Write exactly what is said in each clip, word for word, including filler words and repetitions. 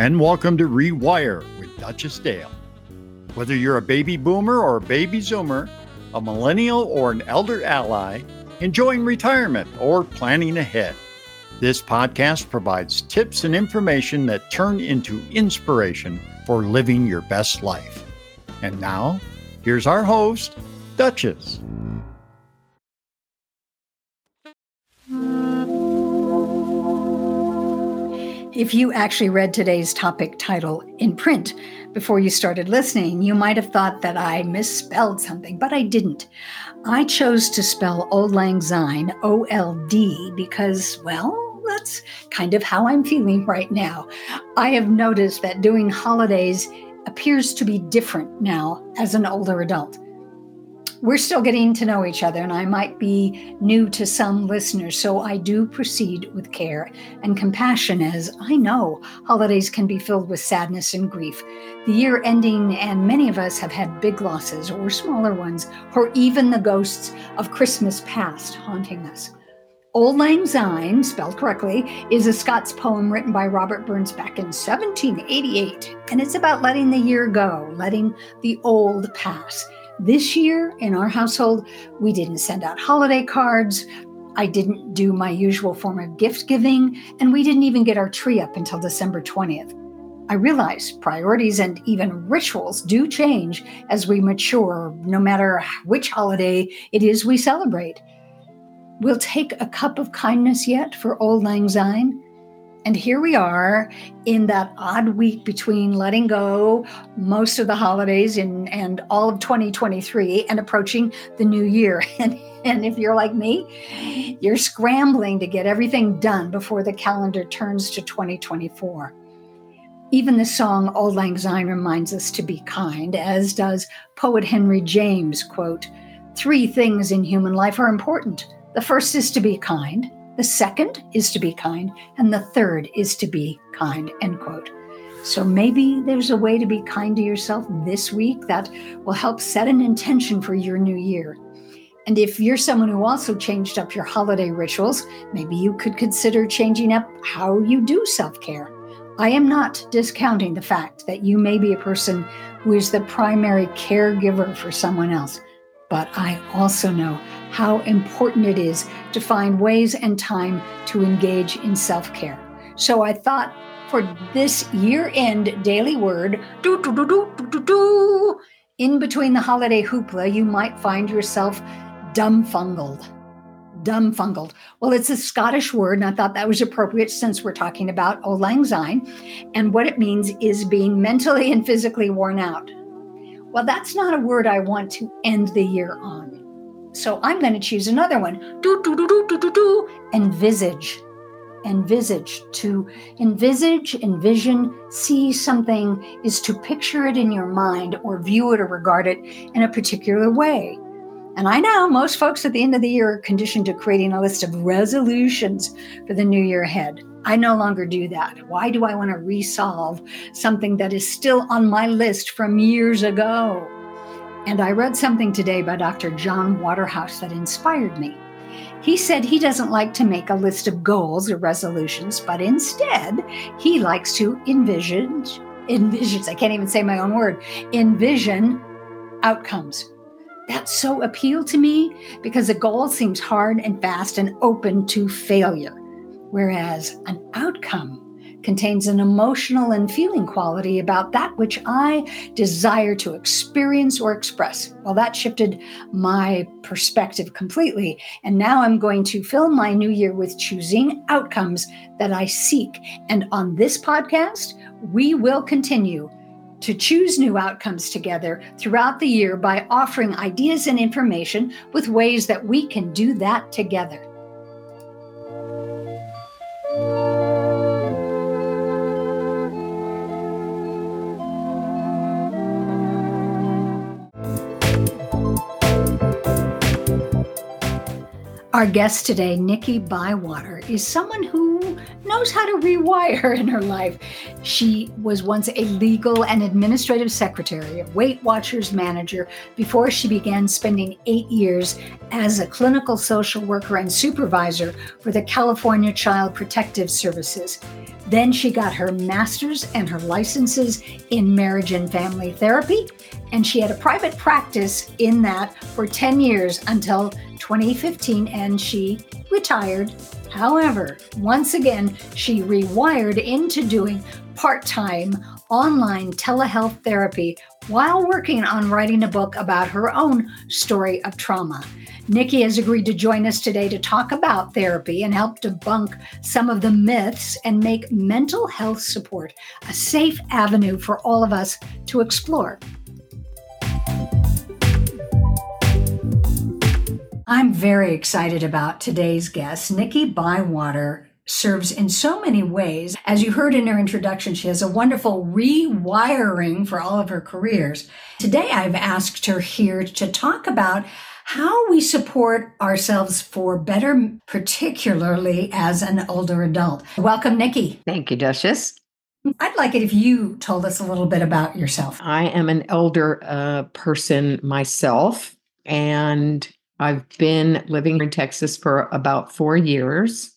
And welcome to Rewire with Duchess Dale. Whether you're a baby boomer or a baby zoomer, a millennial or an elder ally, enjoying retirement or planning ahead, this podcast provides tips and information that turn into inspiration for living your best life. And now, here's our host, Duchess. If you actually read today's topic title in print before you started listening, you might have thought that I misspelled something, but I didn't. I chose to spell Old Lang Syne, O L D, because, well, that's kind of how I'm feeling right now. I have noticed that doing holidays appears to be different now as an older adult. We're still getting to know each other, and I might be new to some listeners, so I do proceed with care and compassion, as I know holidays can be filled with sadness and grief. The year ending, and many of us have had big losses or smaller ones, or even the ghosts of Christmas past haunting us. Old Lang Syne, spelled correctly, is a Scots poem written by Robert Burns back in seventeen eighty-eight, and it's about letting the year go, letting the old pass. This year, in our household, we didn't send out holiday cards, I didn't do my usual form of gift giving, and we didn't even get our tree up until December twentieth. I realize priorities and even rituals do change as we mature, no matter which holiday it is we celebrate. We'll take a cup of kindness yet for Old Lang Syne? And here we are in that odd week between letting go most of the holidays in, and all of twenty twenty-three and approaching the new year. And, and if you're like me, you're scrambling to get everything done before the calendar turns to twenty twenty-four. Even the song Old Lang Syne reminds us to be kind, as does poet Henry James, quote, "Three things in human life are important. The first is to be kind. The second is to be kind, and the third is to be kind," end quote. So maybe there's a way to be kind to yourself this week that will help set an intention for your new year. And if you're someone who also changed up your holiday rituals, maybe you could consider changing up how you do self-care. I am not discounting the fact that you may be a person who is the primary caregiver for someone else, but I also know how important it is to find ways and time to engage in self-care. So I thought for this year-end daily word, do, do, do, do, do, do, do, in between the holiday hoopla, you might find yourself dumbfungled. Dumbfungled. Well, it's a Scottish word, and I thought that was appropriate since we're talking about Old Lang Syne. And what it means is being mentally and physically worn out. Well, that's not a word I want to end the year on. So I'm going to choose another one. Do, do, do, do, do, do, do. Envisage. Envisage. To envisage, envision, see something is to picture it in your mind or view it or regard it in a particular way. And I know most folks at the end of the year are conditioned to creating a list of resolutions for the new year ahead. I no longer do that. Why do I want to resolve something that is still on my list from years ago? And I read something today by Doctor John Waterhouse that inspired me. He said he doesn't like to make a list of goals or resolutions, but instead he likes to envision, envisions, I can't even say my own word, envision outcomes. That so appealed to me because a goal seems hard and fast and open to failure, whereas an outcome contains an emotional and feeling quality about that which I desire to experience or express. Well, that shifted my perspective completely. And now I'm going to fill my new year with choosing outcomes that I seek. And on this podcast, we will continue to choose new outcomes together throughout the year by offering ideas and information with ways that we can do that together. Our guest today, Nikki Bywater, is someone who knows how to rewire in her life. She was once a legal and administrative secretary, a Weight Watchers manager, before she began spending eight years as a clinical social worker and supervisor for the California Child Protective Services. Then she got her master's and her licenses in marriage and family therapy, and she had a private practice in that for ten years until twenty fifteen, and she retired. However, once again, she rewired into doing part-time online telehealth therapy while working on writing a book about her own story of trauma. Nikki has agreed to join us today to talk about therapy and help debunk some of the myths and make mental health support a safe avenue for all of us to explore. I'm very excited about today's guest. Nikki Bywater serves in so many ways. As you heard in her introduction, she has a wonderful rewiring for all of her careers. Today, I've asked her here to talk about how we support ourselves for better, particularly as an older adult. Welcome, Nikki. Thank you, Duchess. I'd like it if you told us a little bit about yourself. I am an elder uh, person myself, and I've been living in Texas for about four years.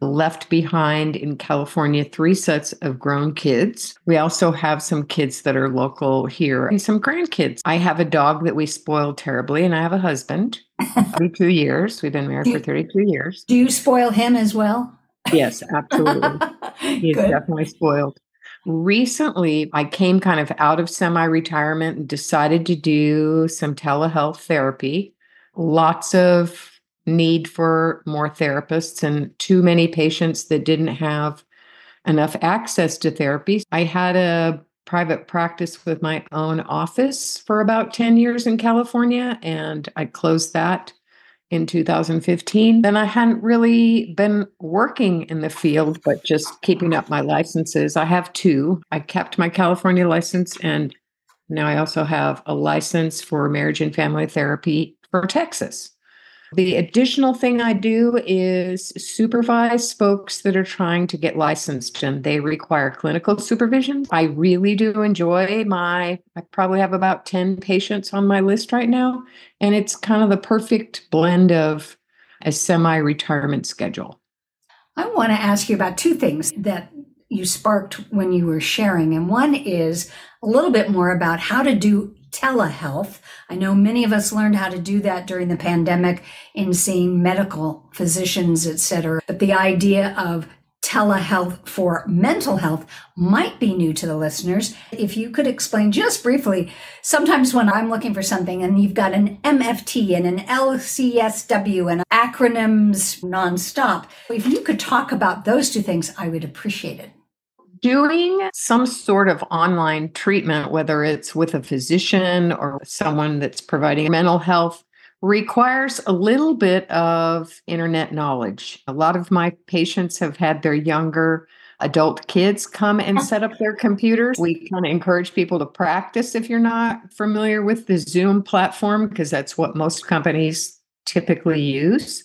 Left behind in California, three sets of grown kids. We also have some kids that are local here and some grandkids. I have a dog that we spoil terribly, and I have a husband, thirty-two years. We've been married do, for thirty-two years. Do you spoil him as well? Yes, absolutely. He's Good. Definitely spoiled. Recently, I came kind of out of semi-retirement and decided to do some telehealth therapy. Lots of need for more therapists and too many patients that didn't have enough access to therapy. I had a private practice with my own office for about ten years in California, and I closed that in two thousand fifteen. Then I hadn't really been working in the field, but just keeping up my licenses. I have two. I kept my California license, and now I also have a license for marriage and family therapy for Texas. The additional thing I do is supervise folks that are trying to get licensed, and they require clinical supervision. I really do enjoy my, I probably have about ten patients on my list right now, and it's kind of the perfect blend of a semi-retirement schedule. I want to ask you about two things that you sparked when you were sharing, and one is a little bit more about how to do telehealth. I know many of us learned how to do that during the pandemic in seeing medical physicians, et cetera. But the idea of telehealth for mental health might be new to the listeners. If you could explain just briefly, sometimes when I'm looking for something and you've got an M F T and an L C S W and acronyms nonstop, if you could talk about those two things, I would appreciate it. Doing some sort of online treatment, whether it's with a physician or someone that's providing mental health, requires a little bit of internet knowledge. A lot of my patients have had their younger adult kids come and set up their computers. We kind of encourage people to practice if you're not familiar with the Zoom platform, because that's what most companies typically use.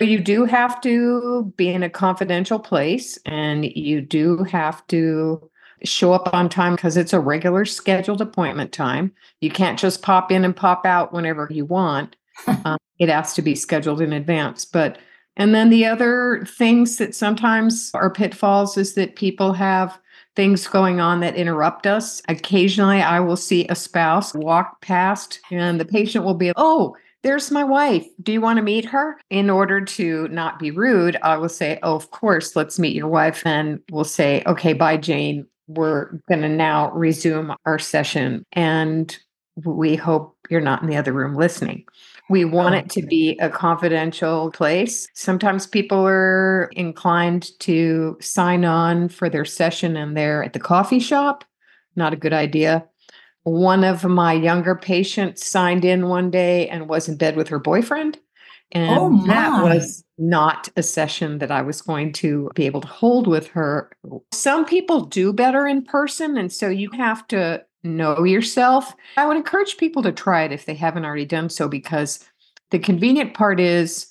You do have to be in a confidential place, and you do have to show up on time because it's a regular scheduled appointment time. You can't just pop in and pop out whenever you want. um, it has to be scheduled in advance. But and then the other things that sometimes are pitfalls is that people have things going on that interrupt us. Occasionally, I will see a spouse walk past, and the patient will be, oh, there's my wife. Do you want to meet her? In order to not be rude, I will say, oh, of course, let's meet your wife. And we'll say, okay, bye, Jane. We're going to now resume our session. And we hope you're not in the other room listening. We want it to be a confidential place. Sometimes people are inclined to sign on for their session and they're at the coffee shop. Not a good idea. One of my younger patients signed in one day and was in bed with her boyfriend. And oh my. That was not a session that I was going to be able to hold with her. Some people do better in person, and so you have to know yourself. I would encourage people to try it if they haven't already done so, because the convenient part is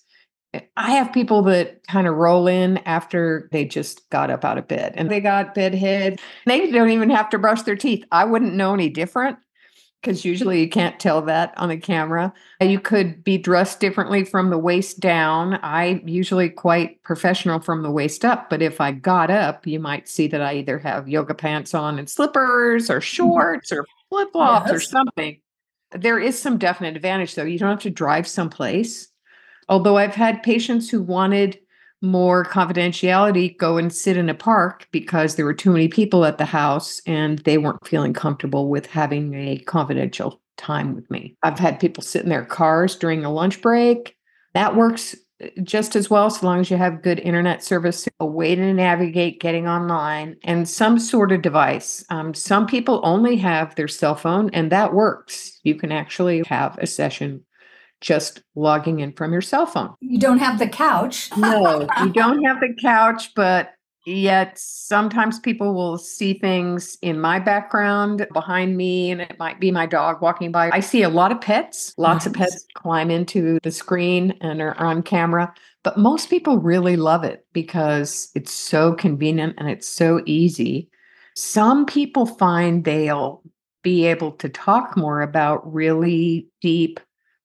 I have people that kind of roll in after they just got up out of bed and they got bedhead. They don't even have to brush their teeth. I wouldn't know any different. because usually you can't tell that on a camera. You could be dressed differently from the waist down. I usually quite professional from the waist up, but if I got up, you might see that I either have yoga pants on and slippers or shorts or flip-flops yes. or something. There is some definite advantage, though. You don't have to drive someplace. Although I've had patients who wanted more confidentiality go and sit in a park because there were too many people at the house and they weren't feeling comfortable with having a confidential time with me. I've had people sit in their cars during a lunch break. That works just as well, so long as you have good internet service, a way to navigate getting online, and some sort of device. Um, some people only have their cell phone, and that works. You can actually have a session just logging in from your cell phone. You don't have the couch. No, you don't have the couch, but yet sometimes people will see things in my background behind me, and it might be my dog walking by. I see a lot of pets. Lots nice. of pets climb into the screen and are on camera, but most people really love it because it's so convenient and it's so easy. Some people find they'll be able to talk more about really deep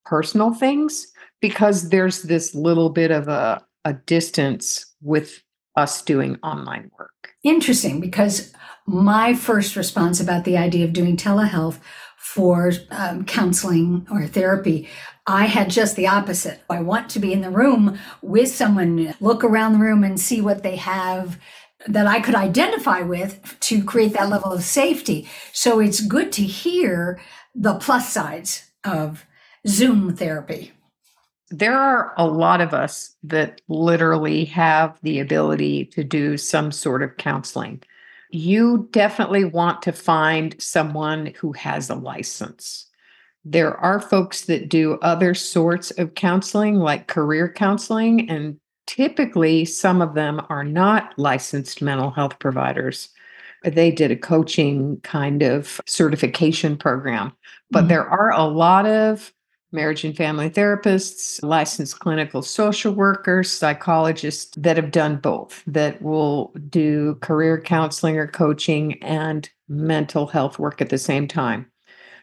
personal things because there's this little bit of a, a distance with us doing online work. Interesting, because my first response about the idea of doing telehealth for um, counseling or therapy, I had just the opposite. I want to be in the room with someone, look around the room and see what they have that I could identify with to create that level of safety. So it's good to hear the plus sides of Zoom therapy. There are a lot of us that literally have the ability to do some sort of counseling. You definitely want to find someone who has a license. There are folks that do other sorts of counseling, like career counseling, and typically some of them are not licensed mental health providers. They did a coaching kind of certification program, but mm-hmm. there are a lot of marriage and family therapists, licensed clinical social workers, psychologists that have done both, that will do career counseling or coaching and mental health work at the same time.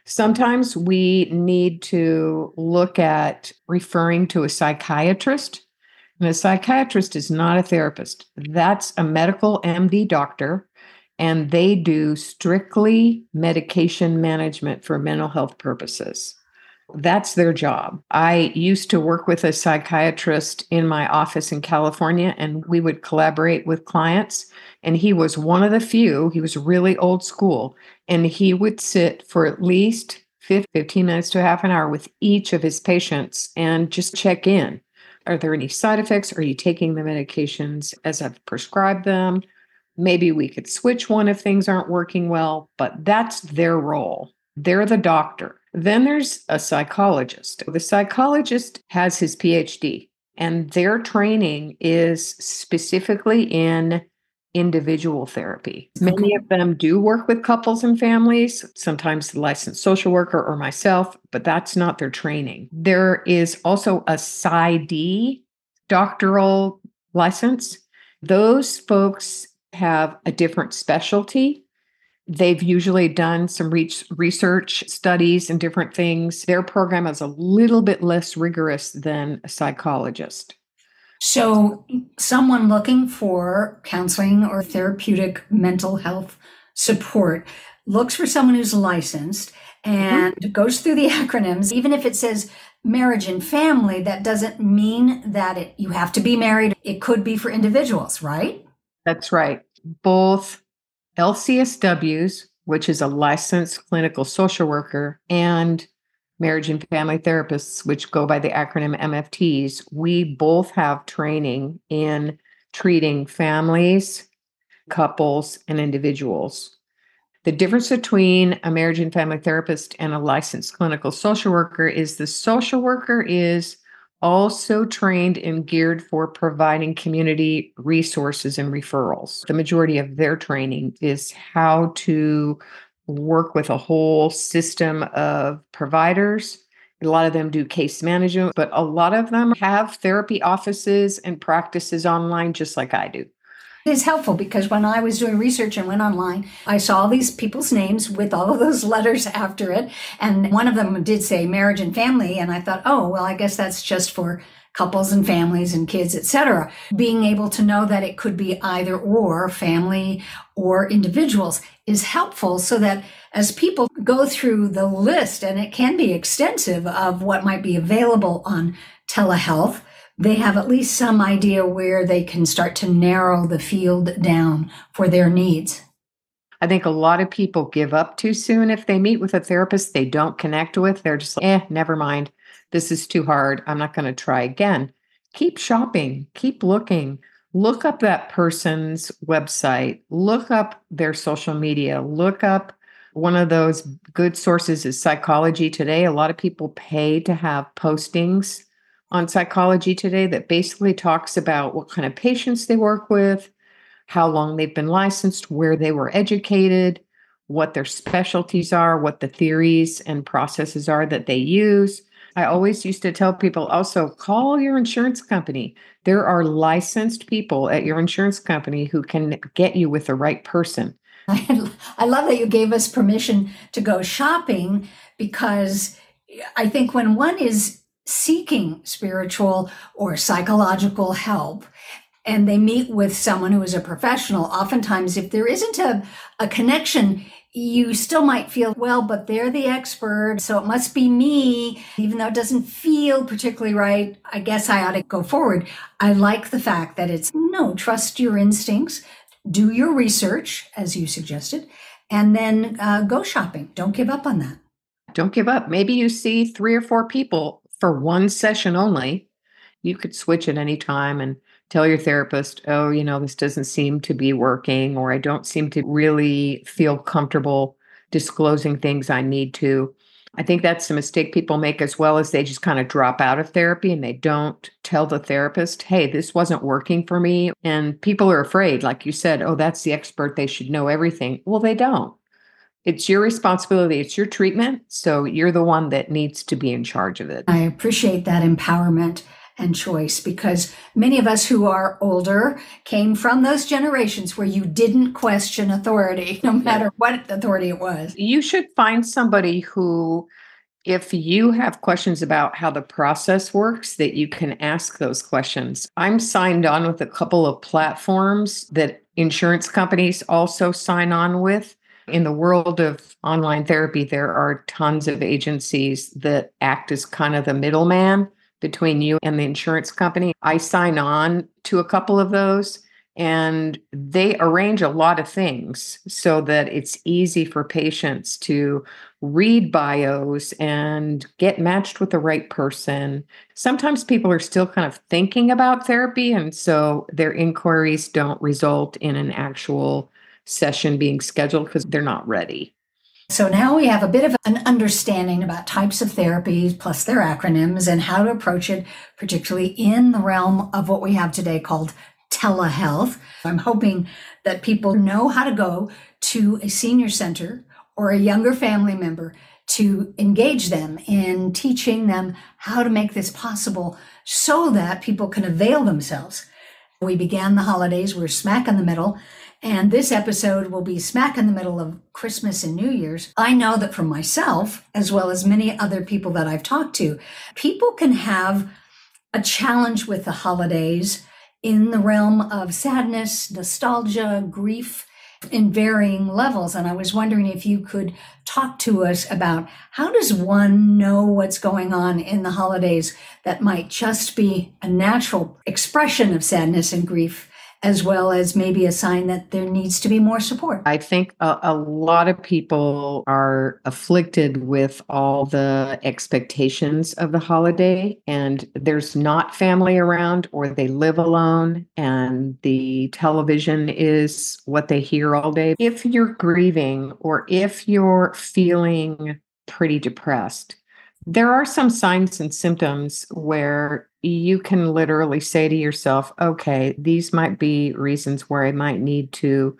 Sometimes we need to look at referring to a psychiatrist. And a psychiatrist is not a therapist. That's a medical M D doctor, and they do strictly medication management for mental health purposes. That's their job. I used to work with a psychiatrist in my office in California, and we would collaborate with clients. And he was one of the few, he was really old school, and he would sit for at least fifteen minutes to half an hour with each of his patients and just check in. Are there any side effects? Are you taking the medications as I've prescribed them? Maybe we could switch one if things aren't working well, but that's their role. They're the doctor. Then there's a psychologist. The psychologist has his P H D, and their training is specifically in individual therapy. Many of them do work with couples and families, sometimes the licensed social worker or myself, but that's not their training. There is also a P S Y D doctoral license. Those folks have a different specialty. They've usually done some research studies and different things. Their program is a little bit less rigorous than a psychologist. So someone looking for counseling or therapeutic mental health support looks for someone who's licensed and mm-hmm. goes through the acronyms. Even if it says marriage and family, that doesn't mean that it, you have to be married. It could be for individuals, right? That's right. Both L C S Ws, which is a licensed clinical social worker, and marriage and family therapists, which go by the acronym M F Ts, we both have training in treating families, couples, and individuals. The difference between a marriage and family therapist and a licensed clinical social worker is the social worker is also trained and geared for providing community resources and referrals. The majority of their training is how to work with a whole system of providers. A lot of them do case management, but a lot of them have therapy offices and practices online just like I do. It's helpful because when I was doing research and went online, I saw all these people's names with all of those letters after it. And one of them did say marriage and family. And I thought, oh, well, I guess that's just for couples and families and kids, et cetera. Being able to know that it could be either or, family or individuals, is helpful so that as people go through the list, and it can be extensive, of what might be available on telehealth, they have at least some idea where they can start to narrow the field down for their needs. I think a lot of people give up too soon if they meet with a therapist they don't connect with. They're just like, eh, never mind. This is too hard. I'm not going to try again. Keep shopping. Keep looking. Look up that person's website. Look up their social media. Look up one of those good sources is Psychology Today. A lot of people pay to have postings on Psychology Today that basically talks about what kind of patients they work with, how long they've been licensed, where they were educated, what their specialties are, what the theories and processes are that they use. I always used to tell people also, call your insurance company. There are licensed people at your insurance company who can get you with the right person. I, I love that you gave us permission to go shopping, because I think when one is seeking spiritual or psychological help, and they meet with someone who is a professional, oftentimes if there isn't a, a connection, you still might feel, well, but they're the expert, so it must be me. Even though it doesn't feel particularly right, I guess I ought to go forward. I like the fact that it's, no, trust your instincts, do your research, as you suggested, and then uh, go shopping. Don't give up on that. Don't give up. Maybe you see three or four people for one session only. You could switch at any time and tell your therapist, oh, you know, this doesn't seem to be working, or I don't seem to really feel comfortable disclosing things I need to. I think that's the mistake people make as well, as they just kind of drop out of therapy and they don't tell the therapist, hey, this wasn't working for me. And people are afraid, like you said, oh, that's the expert, they should know everything. Well, they don't. It's your responsibility. It's your treatment. So you're the one that needs to be in charge of it. I appreciate that empowerment and choice, because many of us who are older came from those generations where you didn't question authority, no matter what authority it was. You should find somebody who, if you have questions about how the process works, that you can ask those questions. I'm signed on with a couple of platforms that insurance companies also sign on with. In the world of online therapy, there are tons of agencies that act as kind of the middleman between you and the insurance company. I sign on to a couple of those, and they arrange a lot of things so that it's easy for patients to read bios and get matched with the right person. Sometimes people are still kind of thinking about therapy, and so their inquiries don't result in an actual session being scheduled because they're not ready. So now we have a bit of an understanding about types of therapies, plus their acronyms, and how to approach it, particularly in the realm of what we have today called telehealth. I'm hoping that people know how to go to a senior center or a younger family member to engage them in teaching them how to make this possible so that people can avail themselves. We began the holidays, we're smack in the middle. And this episode will be smack in the middle of Christmas and New Year's. I know that for myself, as well as many other people that I've talked to, people can have a challenge with the holidays in the realm of sadness, nostalgia, grief, in varying levels. And I was wondering if you could talk to us about, how does one know what's going on in the holidays that might just be a natural expression of sadness and grief, as well as maybe a sign that there needs to be more support? I think a, a lot of people are afflicted with all the expectations of the holiday, and there's not family around, or they live alone, and the television is what they hear all day. If you're grieving, or if you're feeling pretty depressed, there are some signs and symptoms where you can literally say to yourself, okay, these might be reasons where I might need to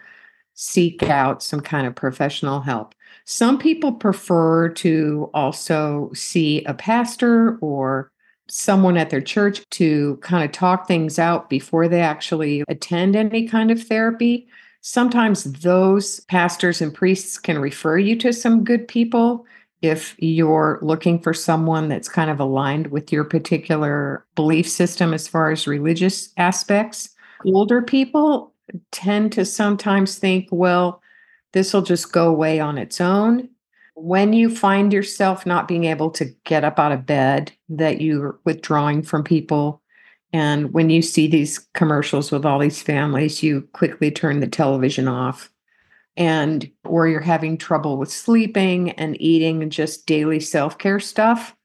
seek out some kind of professional help. Some people prefer to also see a pastor or someone at their church to kind of talk things out before they actually attend any kind of therapy. Sometimes those pastors and priests can refer you to some good people if you're looking for someone that's kind of aligned with your particular belief system as far as religious aspects. Older people tend to sometimes think, well, this will just go away on its own. When you find yourself not being able to get up out of bed, that you're withdrawing from people, and when you see these commercials with all these families, you quickly turn the television off, and or you're having trouble with sleeping and eating and just daily self-care stuff,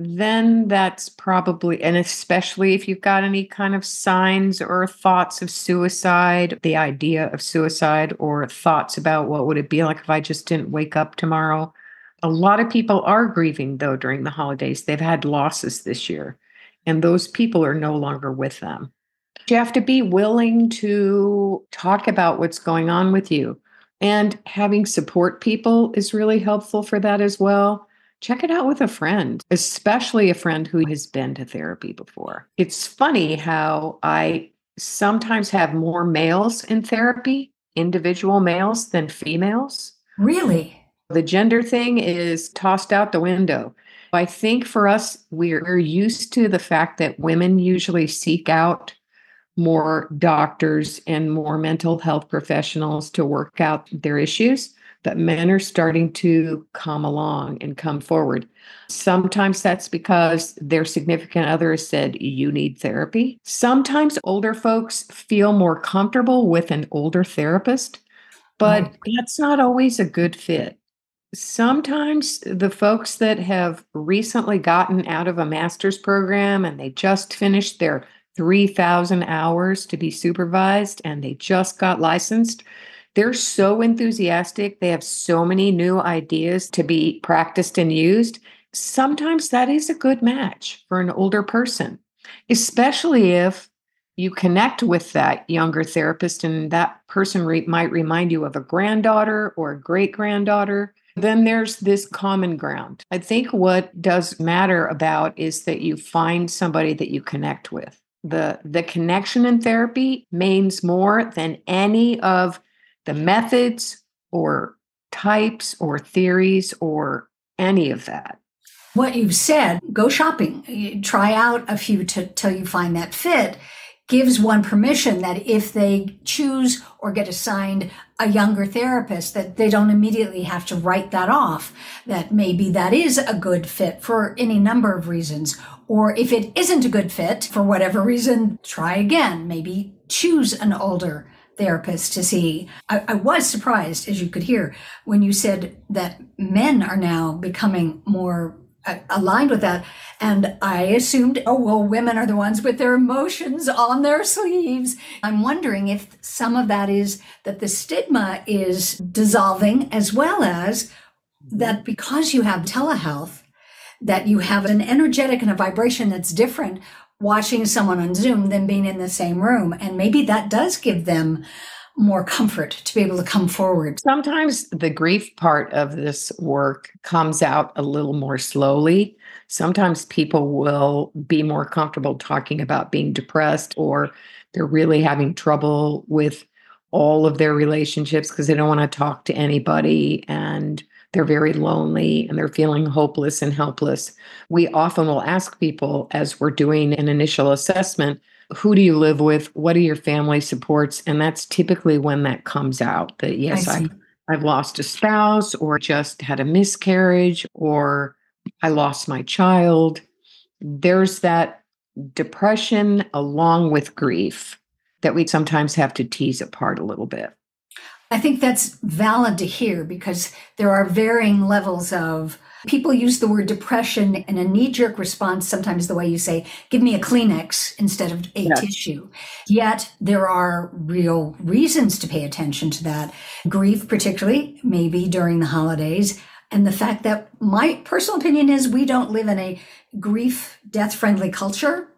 then that's probably, and especially if you've got any kind of signs or thoughts of suicide, the idea of suicide, or thoughts about what would it be like if I just didn't wake up tomorrow. A lot of people are grieving, though, during the holidays. They've had losses this year, and those people are no longer with them. You have to be willing to talk about what's going on with you. And having support people is really helpful for that as well. Check it out with a friend, especially a friend who has been to therapy before. It's funny how I sometimes have more males in therapy, individual males, than females. Really? The gender thing is tossed out the window. I think for us, we're used to the fact that women usually seek out more doctors and more mental health professionals to work out their issues, but men are starting to come along and come forward. Sometimes that's because their significant other has said, you need therapy. Sometimes older folks feel more comfortable with an older therapist, but that's not always a good fit. Sometimes the folks that have recently gotten out of a master's program and they just finished their three thousand hours to be supervised and they just got licensed, they're so enthusiastic. They have so many new ideas to be practiced and used. Sometimes that is a good match for an older person, especially if you connect with that younger therapist and that person re- might remind you of a granddaughter or a great-granddaughter. Then there's this common ground. I think what does matter about is that you find somebody that you connect with. The, the connection in therapy means more than any of the methods or types or theories or any of that. What you've said, go shopping, you try out a few to, till you find that fit, gives one permission that if they choose or get assigned a younger therapist, that they don't immediately have to write that off, that maybe that is a good fit for any number of reasons. Or if it isn't a good fit, for whatever reason, try again, maybe choose an older therapist to see. I, I was surprised, as you could hear, when you said that men are now becoming more aligned with that. And I assumed, oh, well, women are the ones with their emotions on their sleeves. I'm wondering if some of that is that the stigma is dissolving, as well as that because you have telehealth, that you have an energetic and a vibration that's different watching someone on Zoom than being in the same room. And maybe that does give them more comfort to be able to come forward. Sometimes the grief part of this work comes out a little more slowly. Sometimes people will be more comfortable talking about being depressed, or they're really having trouble with all of their relationships because they don't want to talk to anybody, and they're very lonely and they're feeling hopeless and helpless. We often will ask people, as we're doing an initial assessment, who do you live with? What are your family supports? And that's typically when that comes out, that yes, I I've, I've lost a spouse, or just had a miscarriage, or I lost my child. There's that depression along with grief that we sometimes have to tease apart a little bit. I think that's valid to hear, because there are varying levels of people use the word depression in a knee-jerk response, sometimes the way you say, give me a Kleenex instead of a yes. tissue. Yet there are real reasons to pay attention to that. Grief, particularly, maybe during the holidays. And the fact that my personal opinion is we don't live in a grief, death-friendly culture.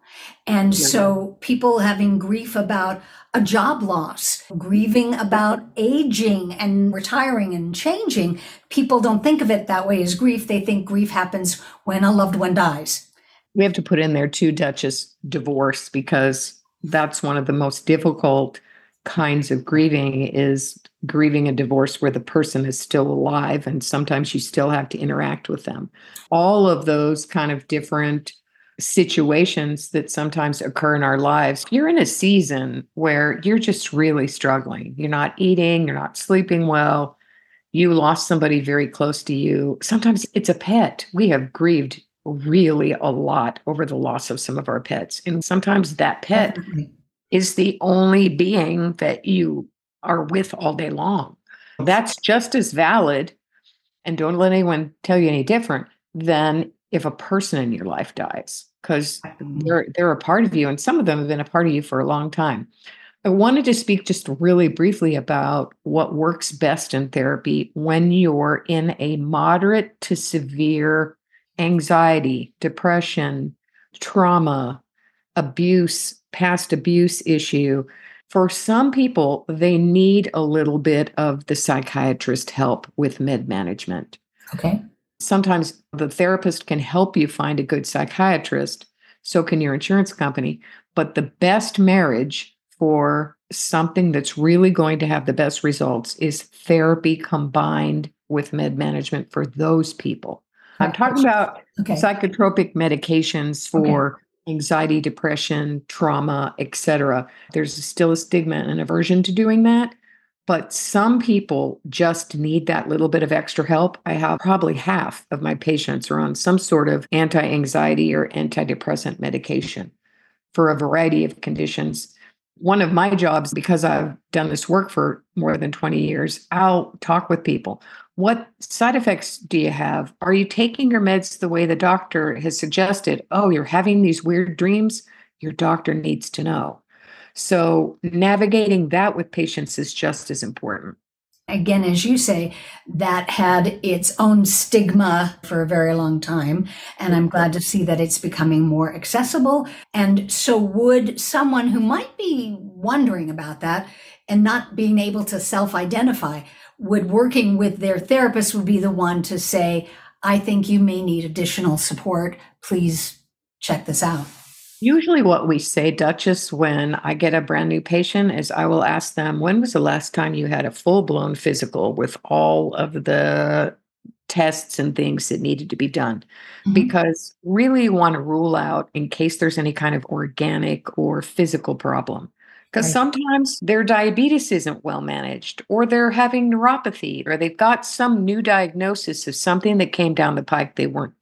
And yeah. so people having grief about a job loss, grieving about aging and retiring and changing, people don't think of it that way as grief. They think grief happens when a loved one dies. we have to put in there too, Duchess, divorce, because that's one of the most difficult kinds of grieving, is grieving a divorce where the person is still alive, and sometimes you still have to interact with them. All of those kind of different situations that sometimes occur in our lives. You're in a season where you're just really struggling. You're not eating, you're not sleeping well. You lost somebody very close to you. Sometimes it's a pet. We have grieved really a lot over the loss of some of our pets. And sometimes that pet is the only being that you are with all day long. That's just as valid, and don't let anyone tell you any different, than if a person in your life dies, because they're, they're a part of you, and some of them have been a part of you for a long time. I wanted to speak just really briefly about what works best in therapy when you're in a moderate to severe anxiety, depression, trauma, abuse, past abuse issue. For some people, they need a little bit of the psychiatrist help with mid-management. Okay. Sometimes the therapist can help you find a good psychiatrist, so can your insurance company. But the best marriage for something that's really going to have the best results is therapy combined with med management for those people. Right. I'm talking about okay. psychotropic medications for okay. anxiety, depression, trauma, et cetera. There's still a stigma and aversion to doing that. But some people just need that little bit of extra help. I have probably half of my patients are on some sort of anti-anxiety or antidepressant medication for a variety of conditions. One of my jobs, because I've done this work for more than twenty years, I'll talk with people. What side effects do you have? Are you taking your meds the way the doctor has suggested? Oh, you're having these weird dreams? Your doctor needs to know. So navigating that with patients is just as important. Again, as you say, that had its own stigma for a very long time. And I'm glad to see that it's becoming more accessible. And so would someone who might be wondering about that and not being able to self-identify, would working with their therapist would be the one to say, I think you may need additional support. Please check this out. Usually what we say, Duchess, when I get a brand new patient is I will ask them, when was the last time you had a full-blown physical with all of the tests and things that needed to be done? Mm-hmm. Because really want to rule out in case there's any kind of organic or physical problem. Because right. sometimes their diabetes isn't well managed, or they're having neuropathy, or they've got some new diagnosis of something that came down the pike they weren't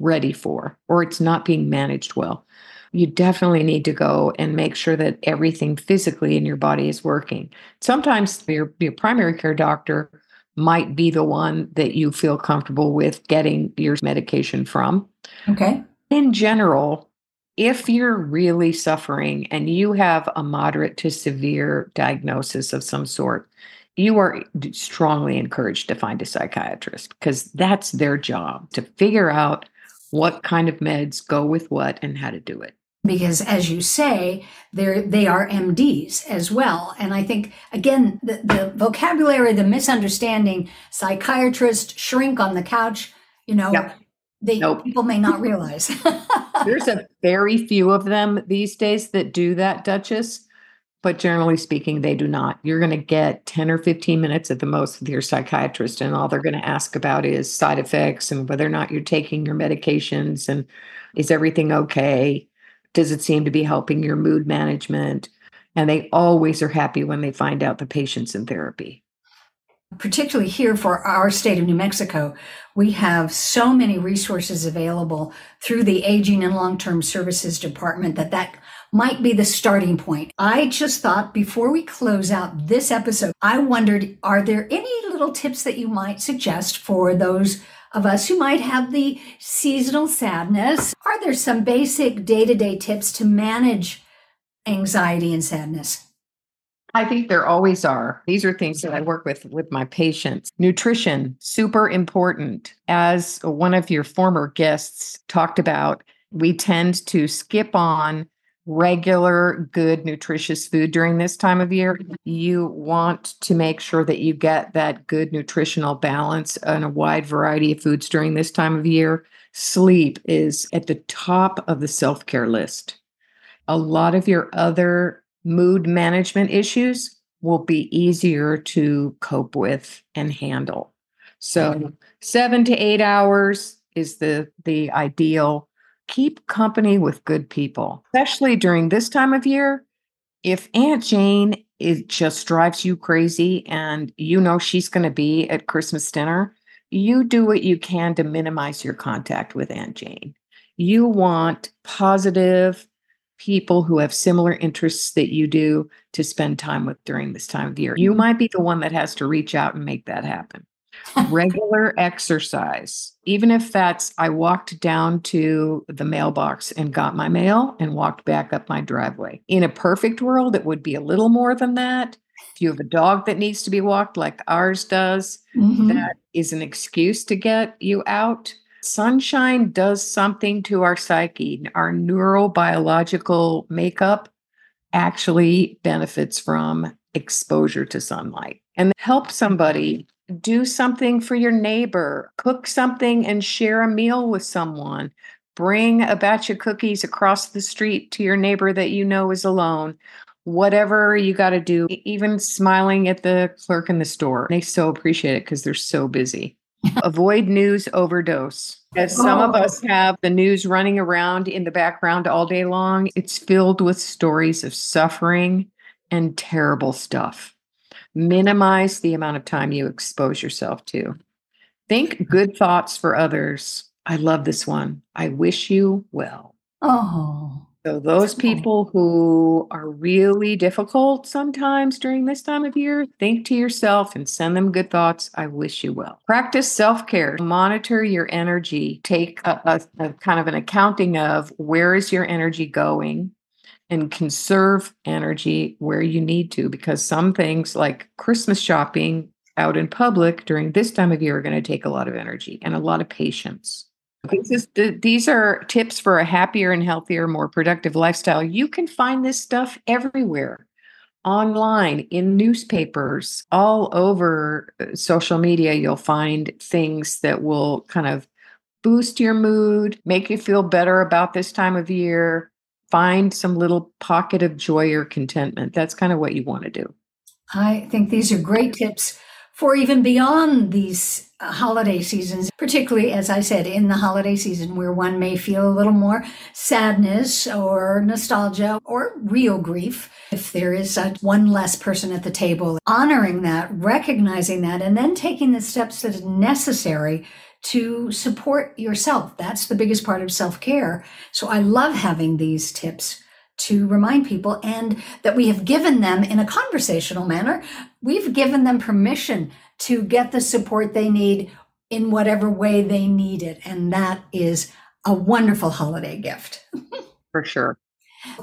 ready for, or it's not being managed well. You definitely need to go and make sure that everything physically in your body is working. Sometimes your, your primary care doctor might be the one that you feel comfortable with getting your medication from. Okay. In general, if you're really suffering and you have a moderate to severe diagnosis of some sort, you are strongly encouraged to find a psychiatrist, because that's their job, to figure out what kind of meds go with what and how to do it. Because as you say, they're, they are M Ds as well. And I think, again, the, the vocabulary, the misunderstanding, psychiatrist, shrink on the couch, you know, yep. they, nope. people may not realize. There's a very few of them these days that do that, Duchess. But generally speaking, they do not. You're going to get ten or fifteen minutes at the most with your psychiatrist, and all they're going to ask about is side effects and whether or not you're taking your medications, and is everything okay? Does it seem to be helping your mood management? And they always are happy when they find out the patient's in therapy. Particularly here for our state of New Mexico, we have so many resources available through the Aging and Long-Term Services Department that that might be the starting point. I just thought before we close out this episode, I wondered, are there any little tips that you might suggest for those of us who might have the seasonal sadness? Are there some basic day-to-day tips to manage anxiety and sadness? I think there always are. These are things that I work with with my patients. Nutrition, super important. As one of your former guests talked about, we tend to skip on regular, good, nutritious food during this time of year, you want to make sure that you get that good nutritional balance and a wide variety of foods during this time of year. Sleep is at the top of the self-care list. A lot of your other mood management issues will be easier to cope with and handle. So seven to eight hours is the, the ideal. Keep company with good people, especially during this time of year. If Aunt Jane is, just drives you crazy and you know she's going to be at Christmas dinner, you do what you can to minimize your contact with Aunt Jane. You want positive people who have similar interests that you do to spend time with during this time of year. You might be the one that has to reach out and make that happen. Regular exercise, even if that's I walked down to the mailbox and got my mail and walked back up my driveway. In a perfect world, it would be a little more than that. If you have a dog that needs to be walked like ours does, mm-hmm. that is an excuse to get you out. Sunshine does something to our psyche. Our neurobiological makeup actually benefits from exposure to sunlight. And help somebody. Do something for your neighbor. Cook something and share a meal with someone. Bring a batch of cookies across the street to your neighbor that you know is alone. Whatever you got to do, even smiling at the clerk in the store. They so appreciate it because they're so busy. Avoid news overdose. As some of us have the news running around in the background all day long, it's filled with stories of suffering and terrible stuff. Minimize the amount of time you expose yourself to. Think good thoughts for others. I love this one. I wish you well. Oh. So those people who are really difficult sometimes during this time of year, think to yourself and send them good thoughts. I wish you well. Practice self-care. Monitor your energy. Take a, a, a kind of an accounting of where is your energy going. And conserve energy where you need to, because some things like Christmas shopping out in public during this time of year are going to take a lot of energy and a lot of patience. This is the, these are tips for a happier and healthier, more productive lifestyle. You can find this stuff everywhere, online, in newspapers, all over social media. You'll find things that will kind of boost your mood, make you feel better about this time of year. Find some little pocket of joy or contentment. That's kind of what you want to do. I think these are great tips for even beyond these holiday seasons, particularly, as I said, in the holiday season where one may feel a little more sadness or nostalgia or real grief. If there is a, one less person at the table, honoring that, recognizing that, and then taking the steps that are necessary to support yourself. That's the biggest part of self-care. So I love having these tips to remind people and that we have given them in a conversational manner. We've given them permission to get the support they need in whatever way they need it. And that is a wonderful holiday gift. For sure.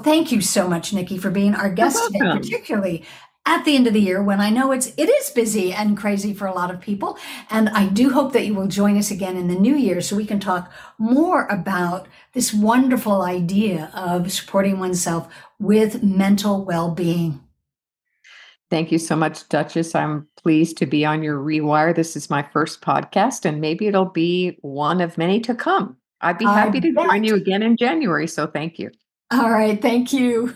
Thank you so much, Nikki, for being our guest today, particularly at the end of the year when I know it's it is busy and crazy for a lot of people. And I do hope that you will join us again in the new year so we can talk more about this wonderful idea of supporting oneself with mental well-being. Thank you so much, Duchess. I'm pleased to be on your Rewire. This is my first podcast, and maybe it'll be one of many to come. I'd be happy I to bet. join you again in January, so thank you. All right, thank you.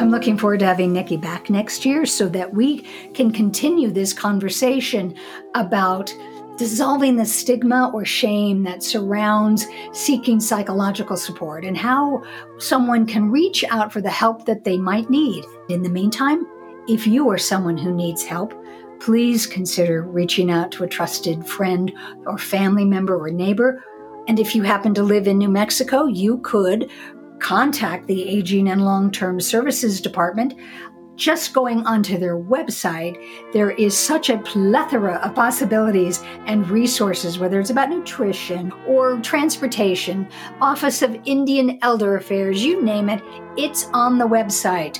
I'm looking forward to having Nikki back next year so that we can continue this conversation about dissolving the stigma or shame that surrounds seeking psychological support and how someone can reach out for the help that they might need. In the meantime, if you are someone who needs help, please consider reaching out to a trusted friend or family member or neighbor. And if you happen to live in New Mexico, you could contact the Aging and Long-Term Services Department. Just going onto their website, there is such a plethora of possibilities and resources, whether it's about nutrition or transportation, Office of Indian Elder Affairs, you name it, it's on the website.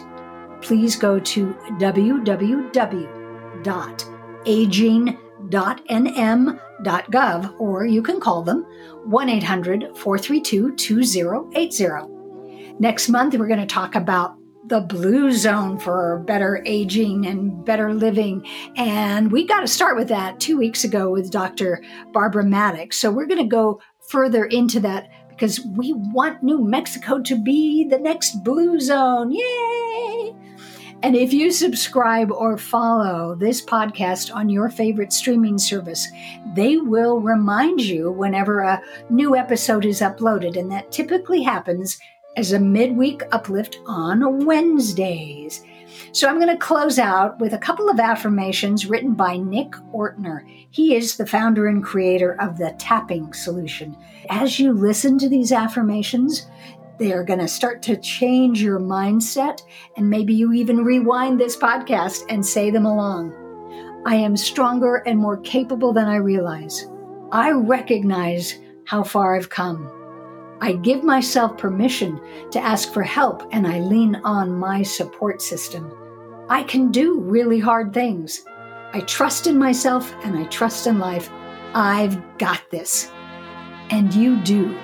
Please go to w w w dot aging dot n m dot gov, or you can call them one eight hundred, four three two, two zero eight zero. Next month, we're going to talk about the blue zone for better aging and better living. And we got to start with that two weeks ago with Doctor Barbara Maddox. So we're going to go further into that because we want New Mexico to be the next blue zone. Yay! And if you subscribe or follow this podcast on your favorite streaming service, they will remind you whenever a new episode is uploaded. And that typically happens as a midweek uplift on Wednesdays. So I'm going to close out with a couple of affirmations written by Nick Ortner. He is the founder and creator of The Tapping Solution. As you listen to these affirmations, they are going to start to change your mindset, and maybe you even rewind this podcast and say them along. I am stronger and more capable than I realize. I recognize how far I've come. I give myself permission to ask for help, and I lean on my support system. I can do really hard things. I trust in myself and I trust in life. I've got this. And you do.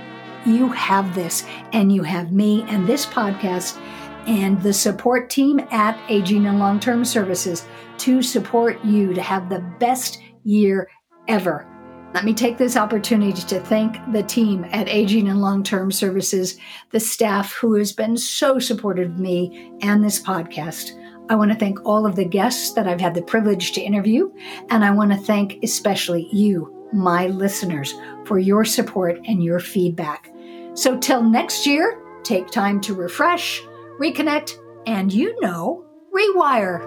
You have this, and you have me and this podcast and the support team at Aging and Long-Term Services to support you to have the best year ever. Let me take this opportunity to thank the team at Aging and Long-Term Services, the staff who has been so supportive of me and this podcast. I want to thank all of the guests that I've had the privilege to interview, and I want to thank especially you, my listeners, for your support and your feedback. So till next year, take time to refresh, reconnect, and you know, rewire.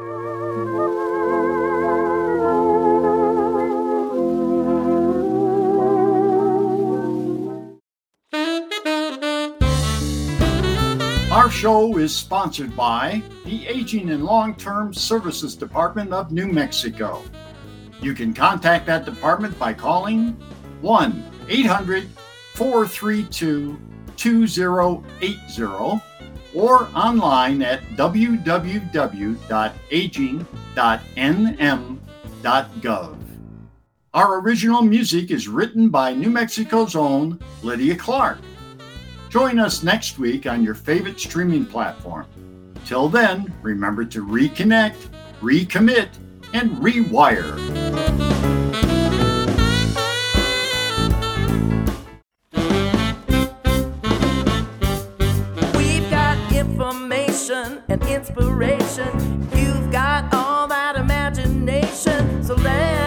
Our show is sponsored by the Aging and Long-Term Services Department of New Mexico. You can contact that department by calling one eight hundred, four three two, two zero eight zero or online at w w w dot aging dot n m dot gov. Our original music is written by New Mexico's own Lydia Clark. Join us next week on your favorite streaming platform. Till then, remember to reconnect, recommit, and rewire. We've got information and inspiration. You've got all that imagination. So let